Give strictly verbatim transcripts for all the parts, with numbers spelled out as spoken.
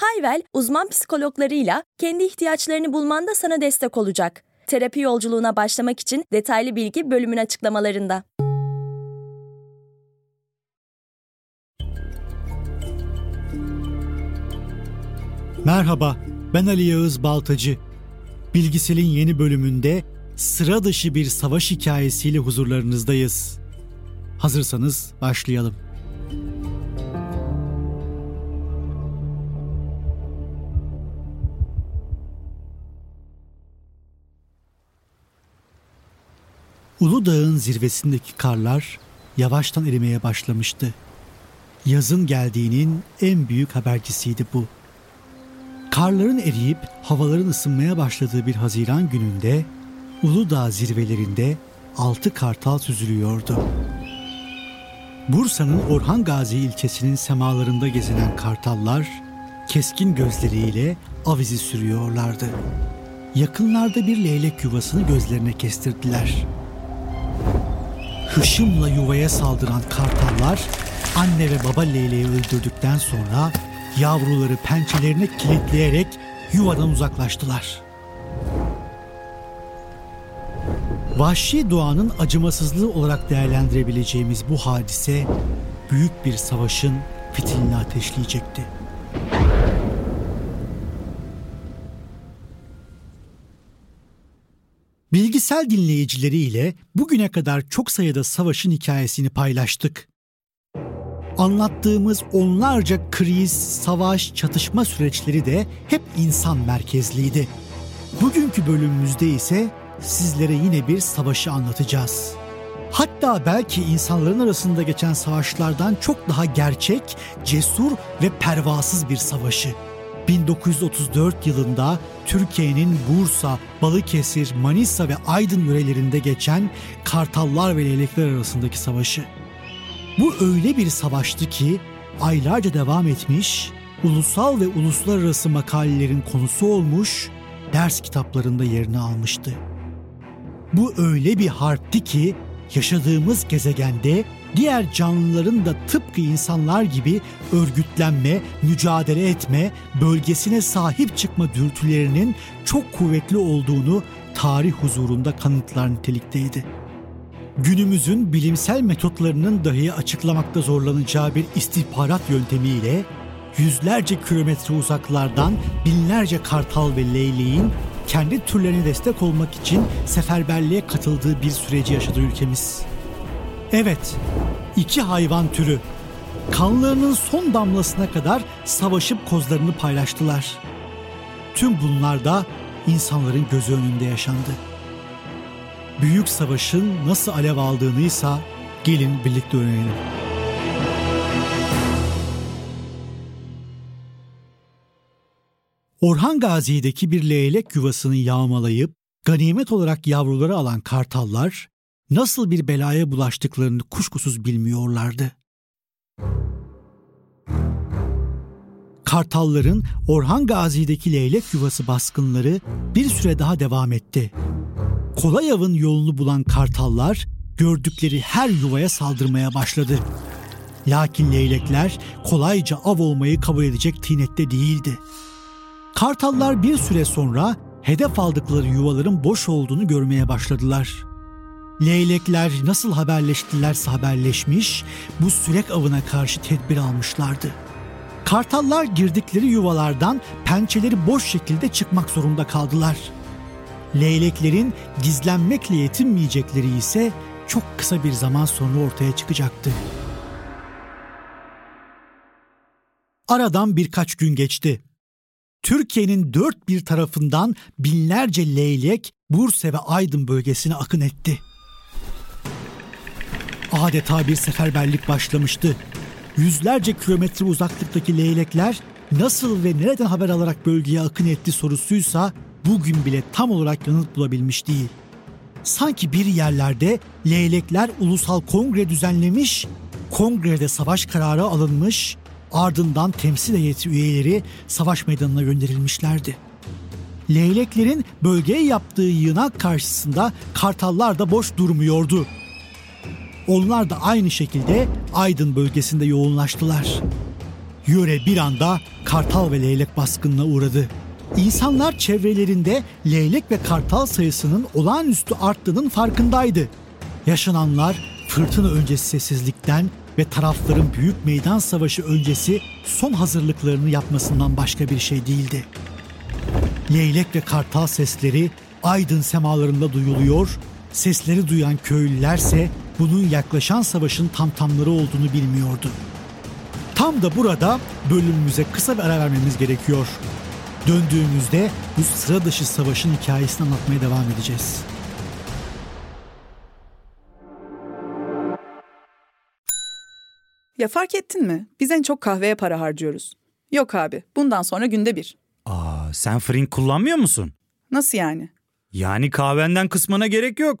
Hayvel, uzman psikologlarıyla kendi ihtiyaçlarını bulmanda sana destek olacak. Terapi yolculuğuna başlamak için detaylı bilgi bölümün açıklamalarında. Merhaba, ben Ali Yağız Baltacı. Bilgisel'in yeni bölümünde sıra dışı bir savaş hikayesiyle huzurlarınızdayız. Hazırsanız başlayalım. Uludağ'ın zirvesindeki karlar yavaştan erimeye başlamıştı. Yazın geldiğinin en büyük habercisiydi bu. Karların eriyip havaların ısınmaya başladığı bir Haziran gününde Uludağ zirvelerinde altı kartal süzülüyordu. Bursa'nın Orhan Gazi ilçesinin semalarında gezinen kartallar keskin gözleriyle avizi sürüyorlardı. Yakınlarda bir leylek yuvasını gözlerine kestirdiler. Hışımla yuvaya saldıran kartallar anne ve baba leyleği öldürdükten sonra yavruları pençelerine kilitleyerek yuvadan uzaklaştılar. Vahşi doğanın acımasızlığı olarak değerlendirebileceğimiz bu hadise büyük bir savaşın fitilini ateşleyecekti. Bilgisel dinleyicileriyle bugüne kadar çok sayıda savaşın hikayesini paylaştık. Anlattığımız onlarca kriz, savaş, çatışma süreçleri de hep insan merkezliydi. Bugünkü bölümümüzde ise sizlere yine bir savaşı anlatacağız. Hatta belki insanların arasında geçen savaşlardan çok daha gerçek, cesur ve pervasız bir savaşı. bin dokuz yüz otuz dört yılında Türkiye'nin Bursa, Balıkesir, Manisa ve Aydın yörelerinde geçen kartallar ve leylekler arasındaki savaşı. Bu öyle bir savaştı ki aylarca devam etmiş, ulusal ve uluslararası makalelerin konusu olmuş, ders kitaplarında yerini almıştı. Bu öyle bir harpti ki yaşadığımız gezegende diğer canlıların da tıpkı insanlar gibi örgütlenme, mücadele etme, bölgesine sahip çıkma dürtülerinin çok kuvvetli olduğunu tarih huzurunda kanıtlar nitelikteydi. Günümüzün bilimsel metotlarının dahi açıklamakta zorlanacağı bir istihbarat yöntemiyle yüzlerce kilometre uzaklardan binlerce kartal ve leyleğin kendi türlerine destek olmak için seferberliğe katıldığı bir süreci yaşadı ülkemiz. Evet, iki hayvan türü kanlarının son damlasına kadar savaşıp kozlarını paylaştılar. Tüm bunlar da insanların gözü önünde yaşandı. Büyük savaşın nasıl alev aldığınıysa gelin birlikte öğrenelim. Orhan Gazi'deki bir leylek yuvasını yağmalayıp ganimet olarak yavruları alan kartallar nasıl bir belaya bulaştıklarını kuşkusuz bilmiyorlardı. Kartalların Orhan Gazi'deki leylek yuvası baskınları bir süre daha devam etti. Kolay avın yolunu bulan kartallar gördükleri her yuvaya saldırmaya başladı. Lakin leylekler kolayca av olmayı kabul edecek tinette değildi. Kartallar bir süre sonra hedef aldıkları yuvaların boş olduğunu görmeye başladılar. Leylekler nasıl haberleştilerse haberleşmiş, bu sürek avına karşı tedbir almışlardı. Kartallar girdikleri yuvalardan pençeleri boş şekilde çıkmak zorunda kaldılar. Leyleklerin gizlenmekle yetinmeyecekleri ise çok kısa bir zaman sonra ortaya çıkacaktı. Aradan birkaç gün geçti. Türkiye'nin dört bir tarafından binlerce leylek Bursa ve Aydın bölgesine akın etti. Adeta bir seferberlik başlamıştı. Yüzlerce kilometre uzaklıktaki leylekler nasıl ve nereden haber alarak bölgeye akın etti sorusuysa bugün bile tam olarak yanıt bulabilmiş değil. Sanki bir yerlerde leylekler ulusal kongre düzenlemiş, kongrede savaş kararı alınmış, ardından temsil heyeti üyeleri savaş meydanına gönderilmişlerdi. Leyleklerin bölgeye yaptığı yığınak karşısında kartallar da boş durmuyordu. Onlar da aynı şekilde Aydın bölgesinde yoğunlaştılar. Yöre bir anda kartal ve leylek baskınına uğradı. İnsanlar çevrelerinde leylek ve kartal sayısının olağanüstü arttığının farkındaydı. Yaşananlar fırtına öncesi sessizlikten ve tarafların büyük meydan savaşı öncesi son hazırlıklarını yapmasından başka bir şey değildi. Leylek ve kartal sesleri Aydın semalarında duyuluyor, sesleri duyan köylülerse bunun yaklaşan savaşın tamtamları olduğunu bilmiyordu. Tam da burada bölümümüze kısa bir ara vermemiz gerekiyor. Döndüğümüzde bu sıra dışı savaşın hikayesini anlatmaya devam edeceğiz. Ya fark ettin mi? Biz en çok kahveye para harcıyoruz. Yok abi, bundan sonra günde bir. Aa, sen Frink kullanmıyor musun? Nasıl yani? Yani kahvenden kısmına gerek yok.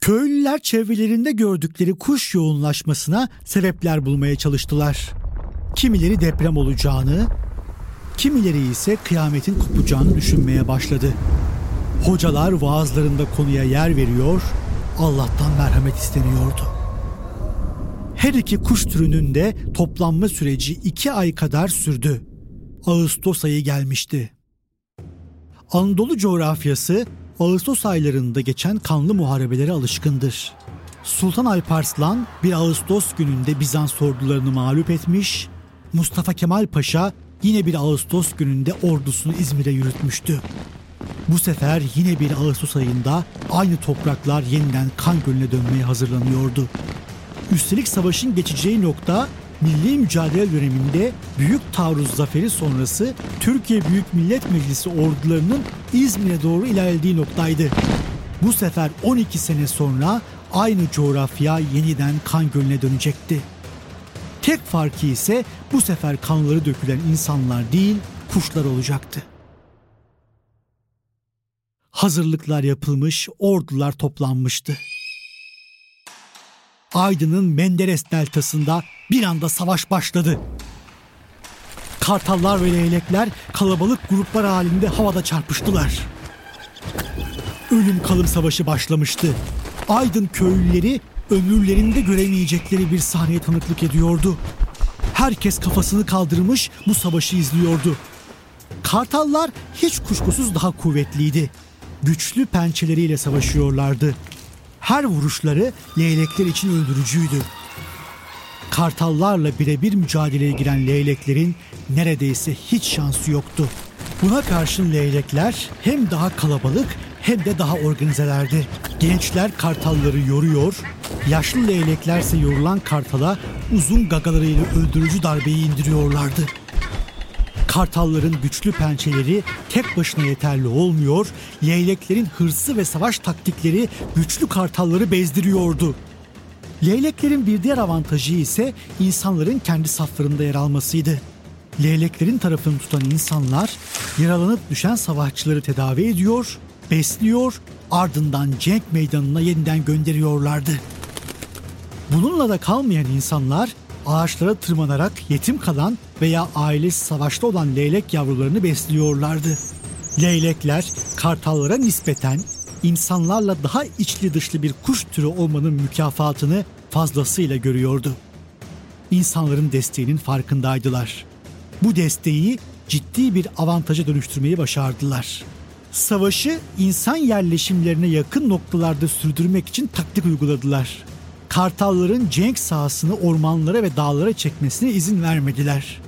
Köylüler çevrelerinde gördükleri kuş yoğunlaşmasına sebepler bulmaya çalıştılar. Kimileri deprem olacağını, kimileri ise kıyametin kopacağını düşünmeye başladı. Hocalar vaazlarında konuya yer veriyor, Allah'tan merhamet isteniyordu. Her iki kuş türünün de toplanma süreci iki ay kadar sürdü. Ağustos ayı gelmişti. Anadolu coğrafyası Ağustos aylarında geçen kanlı muharebelere alışkındır. Sultan Alparslan bir Ağustos gününde Bizans ordularını mağlup etmiş, Mustafa Kemal Paşa yine bir Ağustos gününde ordusunu İzmir'e yürütmüştü. Bu sefer yine bir Ağustos ayında aynı topraklar yeniden kan gölüne dönmeye hazırlanıyordu. Üstelik savaşın geçeceği nokta milli mücadele döneminde Büyük Taarruz Zaferi sonrası Türkiye Büyük Millet Meclisi ordularının İzmir'e doğru ilerlediği noktaydı. Bu sefer on iki sene sonra aynı coğrafya yeniden kan gölüne dönecekti. Tek farkı ise bu sefer kanları dökülen insanlar değil, kuşlar olacaktı. Hazırlıklar yapılmış, ordular toplanmıştı. Aydın'ın Menderes deltasında bir anda savaş başladı. Kartallar ve leylekler kalabalık gruplar halinde havada çarpıştılar. Ölüm kalım savaşı başlamıştı. Aydın köylüleri ömürlerinde göremeyecekleri bir sahneye tanıklık ediyordu. Herkes kafasını kaldırmış bu savaşı izliyordu. Kartallar hiç kuşkusuz daha kuvvetliydi. Güçlü pençeleriyle savaşıyorlardı. Her vuruşları leylekler için öldürücüydü. Kartallarla birebir mücadeleye giren leyleklerin neredeyse hiç şansı yoktu. Buna karşın leylekler hem daha kalabalık hem de daha organizelerdi. Gençler kartalları yoruyor, yaşlı leyleklerse yorulan kartala uzun gagalarıyla öldürücü darbeyi indiriyorlardı. Kartalların güçlü pençeleri tek başına yeterli olmuyor, leyleklerin hırsı ve savaş taktikleri güçlü kartalları bezdiriyordu. Leyleklerin bir diğer avantajı ise insanların kendi saflarında yer almasıydı. Leyleklerin tarafını tutan insanlar yaralanıp düşen savaşçıları tedavi ediyor, besliyor, ardından cenk meydanına yeniden gönderiyorlardı. Bununla da kalmayan insanlar ağaçlara tırmanarak yetim kalan veya ailesi savaşta olan leylek yavrularını besliyorlardı. Leylekler kartallara nispeten insanlarla daha içli dışlı bir kuş türü olmanın mükafatını fazlasıyla görüyordu. İnsanların desteğinin farkındaydılar. bu desteği ciddi bir avantaja dönüştürmeyi başardılar. Savaşı insan yerleşimlerine yakın noktalarda sürdürmek için taktik uyguladılar. Kartalların cenk sahasını ormanlara ve dağlara çekmesine izin vermediler.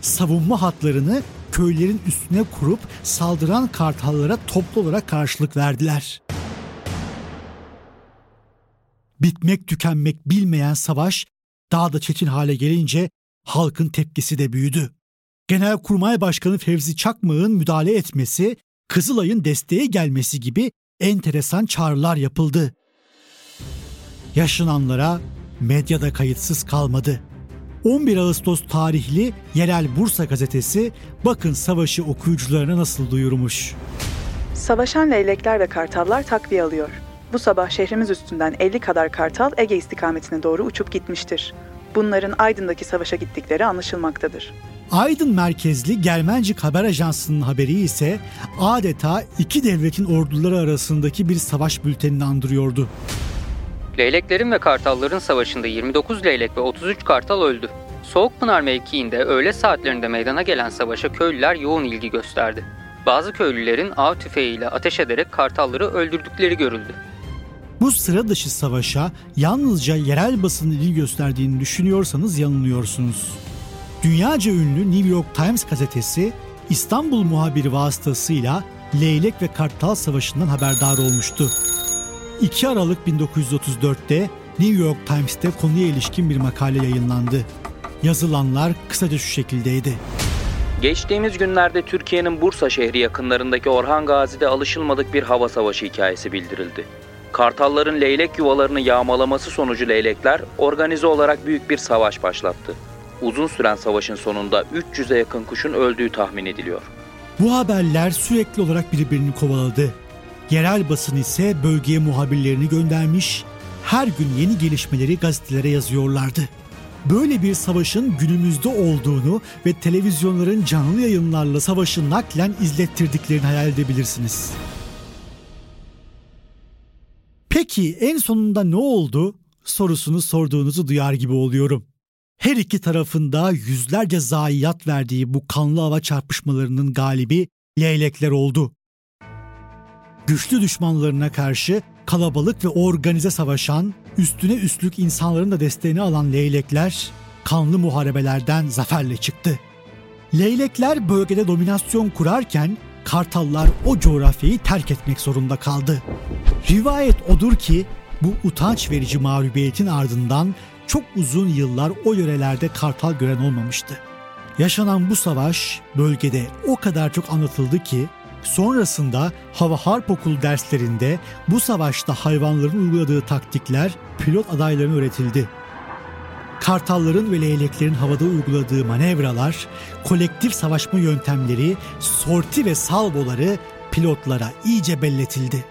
Savunma hatlarını köylerin üstüne kurup saldıran kartallara toplu olarak karşılık verdiler. Bitmek tükenmek bilmeyen savaş daha da çetin hale gelince halkın tepkisi de büyüdü. Genelkurmay Başkanı Fevzi Çakmak'ın müdahale etmesi, Kızılay'ın desteğe gelmesi gibi enteresan çağrılar yapıldı. Yaşananlara medyada kayıtsız kalmadı. on bir Ağustos tarihli yerel Bursa gazetesi bakın savaşı okuyucularına nasıl duyurmuş. Savaşan leylekler ve kartallar takviye alıyor. Bu sabah şehrimiz üstünden elli kadar kartal Ege istikametine doğru uçup gitmiştir. Bunların Aydın'daki savaşa gittikleri anlaşılmaktadır. Aydın merkezli Germencik Haber Ajansı'nın haberi ise adeta iki devletin orduları arasındaki bir savaş bültenini andırıyordu. Leyleklerin ve kartalların savaşında yirmi dokuz leylek ve otuz üç kartal öldü. Soğukpınar mevkiinde öğle saatlerinde meydana gelen savaşa köylüler yoğun ilgi gösterdi. Bazı köylülerin av tüfeğiyle ateş ederek kartalları öldürdükleri görüldü. Bu sıra dışı savaşa yalnızca yerel basının ilgi gösterdiğini düşünüyorsanız yanılıyorsunuz. Dünyaca ünlü New York Times gazetesi İstanbul muhabiri vasıtasıyla Leylek ve Kartal Savaşı'ndan haberdar olmuştu. iki Aralık bin dokuz yüz otuz dörtte New York Times'te konuya ilişkin bir makale yayınlandı. Yazılanlar kısaca şu şekildeydi. Geçtiğimiz günlerde Türkiye'nin Bursa şehri yakınlarındaki Orhan Gazi'de alışılmadık bir hava savaşı hikayesi bildirildi. Kartalların leylek yuvalarını yağmalaması sonucu leylekler organize olarak büyük bir savaş başlattı. Uzun süren savaşın sonunda üç yüze yakın kuşun öldüğü tahmin ediliyor. Bu haberler sürekli olarak birbirini kovaladı. Yerel basın ise bölgeye muhabirlerini göndermiş, her gün yeni gelişmeleri gazetelere yazıyorlardı. Böyle bir savaşın günümüzde olduğunu ve televizyonların canlı yayınlarla savaşı naklen izlettirdiklerini hayal edebilirsiniz. Peki en sonunda ne oldu sorusunu sorduğunuzu duyar gibi oluyorum. Her iki tarafında yüzlerce zayiat verdiği bu kanlı hava çarpışmalarının galibi leylekler oldu. Güçlü düşmanlarına karşı kalabalık ve organize savaşan, üstüne üstlük insanların da desteğini alan leylekler kanlı muharebelerden zaferle çıktı. Leylekler bölgede dominasyon kurarken kartallar o coğrafyayı terk etmek zorunda kaldı. Rivayet odur ki bu utanç verici mağlubiyetin ardından çok uzun yıllar o yörelerde kartal gören olmamıştı. Yaşanan bu savaş bölgede o kadar çok anlatıldı ki sonrasında Hava Harp Okulu derslerinde bu savaşta hayvanların uyguladığı taktikler pilot adaylarına öğretildi. Kartalların ve leyleklerin havada uyguladığı manevralar, kolektif savaşma yöntemleri, sorti ve salvoları pilotlara iyice belletildi.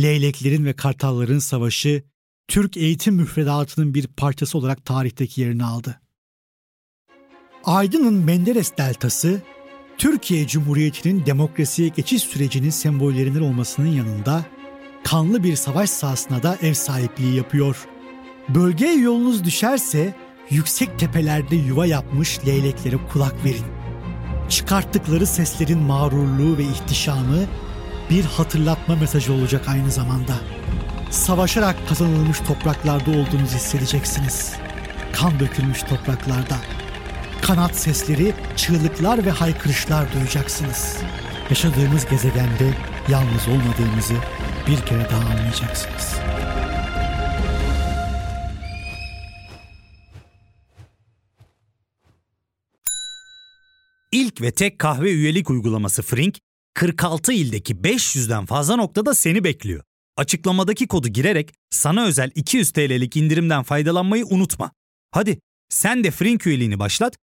Leyleklerin ve kartalların savaşı Türk eğitim müfredatının bir parçası olarak tarihteki yerini aldı. Aydın'ın Menderes Deltası, Türkiye Cumhuriyeti'nin demokrasiye geçiş sürecinin sembollerinden olmasının yanında kanlı bir savaş sahasına da ev sahipliği yapıyor. Bölgeye yolunuz düşerse yüksek tepelerde yuva yapmış leyleklere kulak verin. Çıkarttıkları seslerin mağrurluğu ve ihtişamı bir hatırlatma mesajı olacak aynı zamanda. Savaşarak kazanılmış topraklarda olduğunuzu hissedeceksiniz. Kan dökülmüş topraklarda. Kanat sesleri, çığlıklar ve haykırışlar duyacaksınız. Yaşadığımız gezegende yalnız olmadığımızı bir kere daha anlayacaksınız. İlk ve tek kahve üyelik uygulaması Frink, kırk altı ildeki beş yüzden fazla noktada seni bekliyor. Açıklamadaki kodu girerek sana özel iki yüz TL'lik indirimden faydalanmayı unutma. Hadi sen de Frink üyeliğini başlat,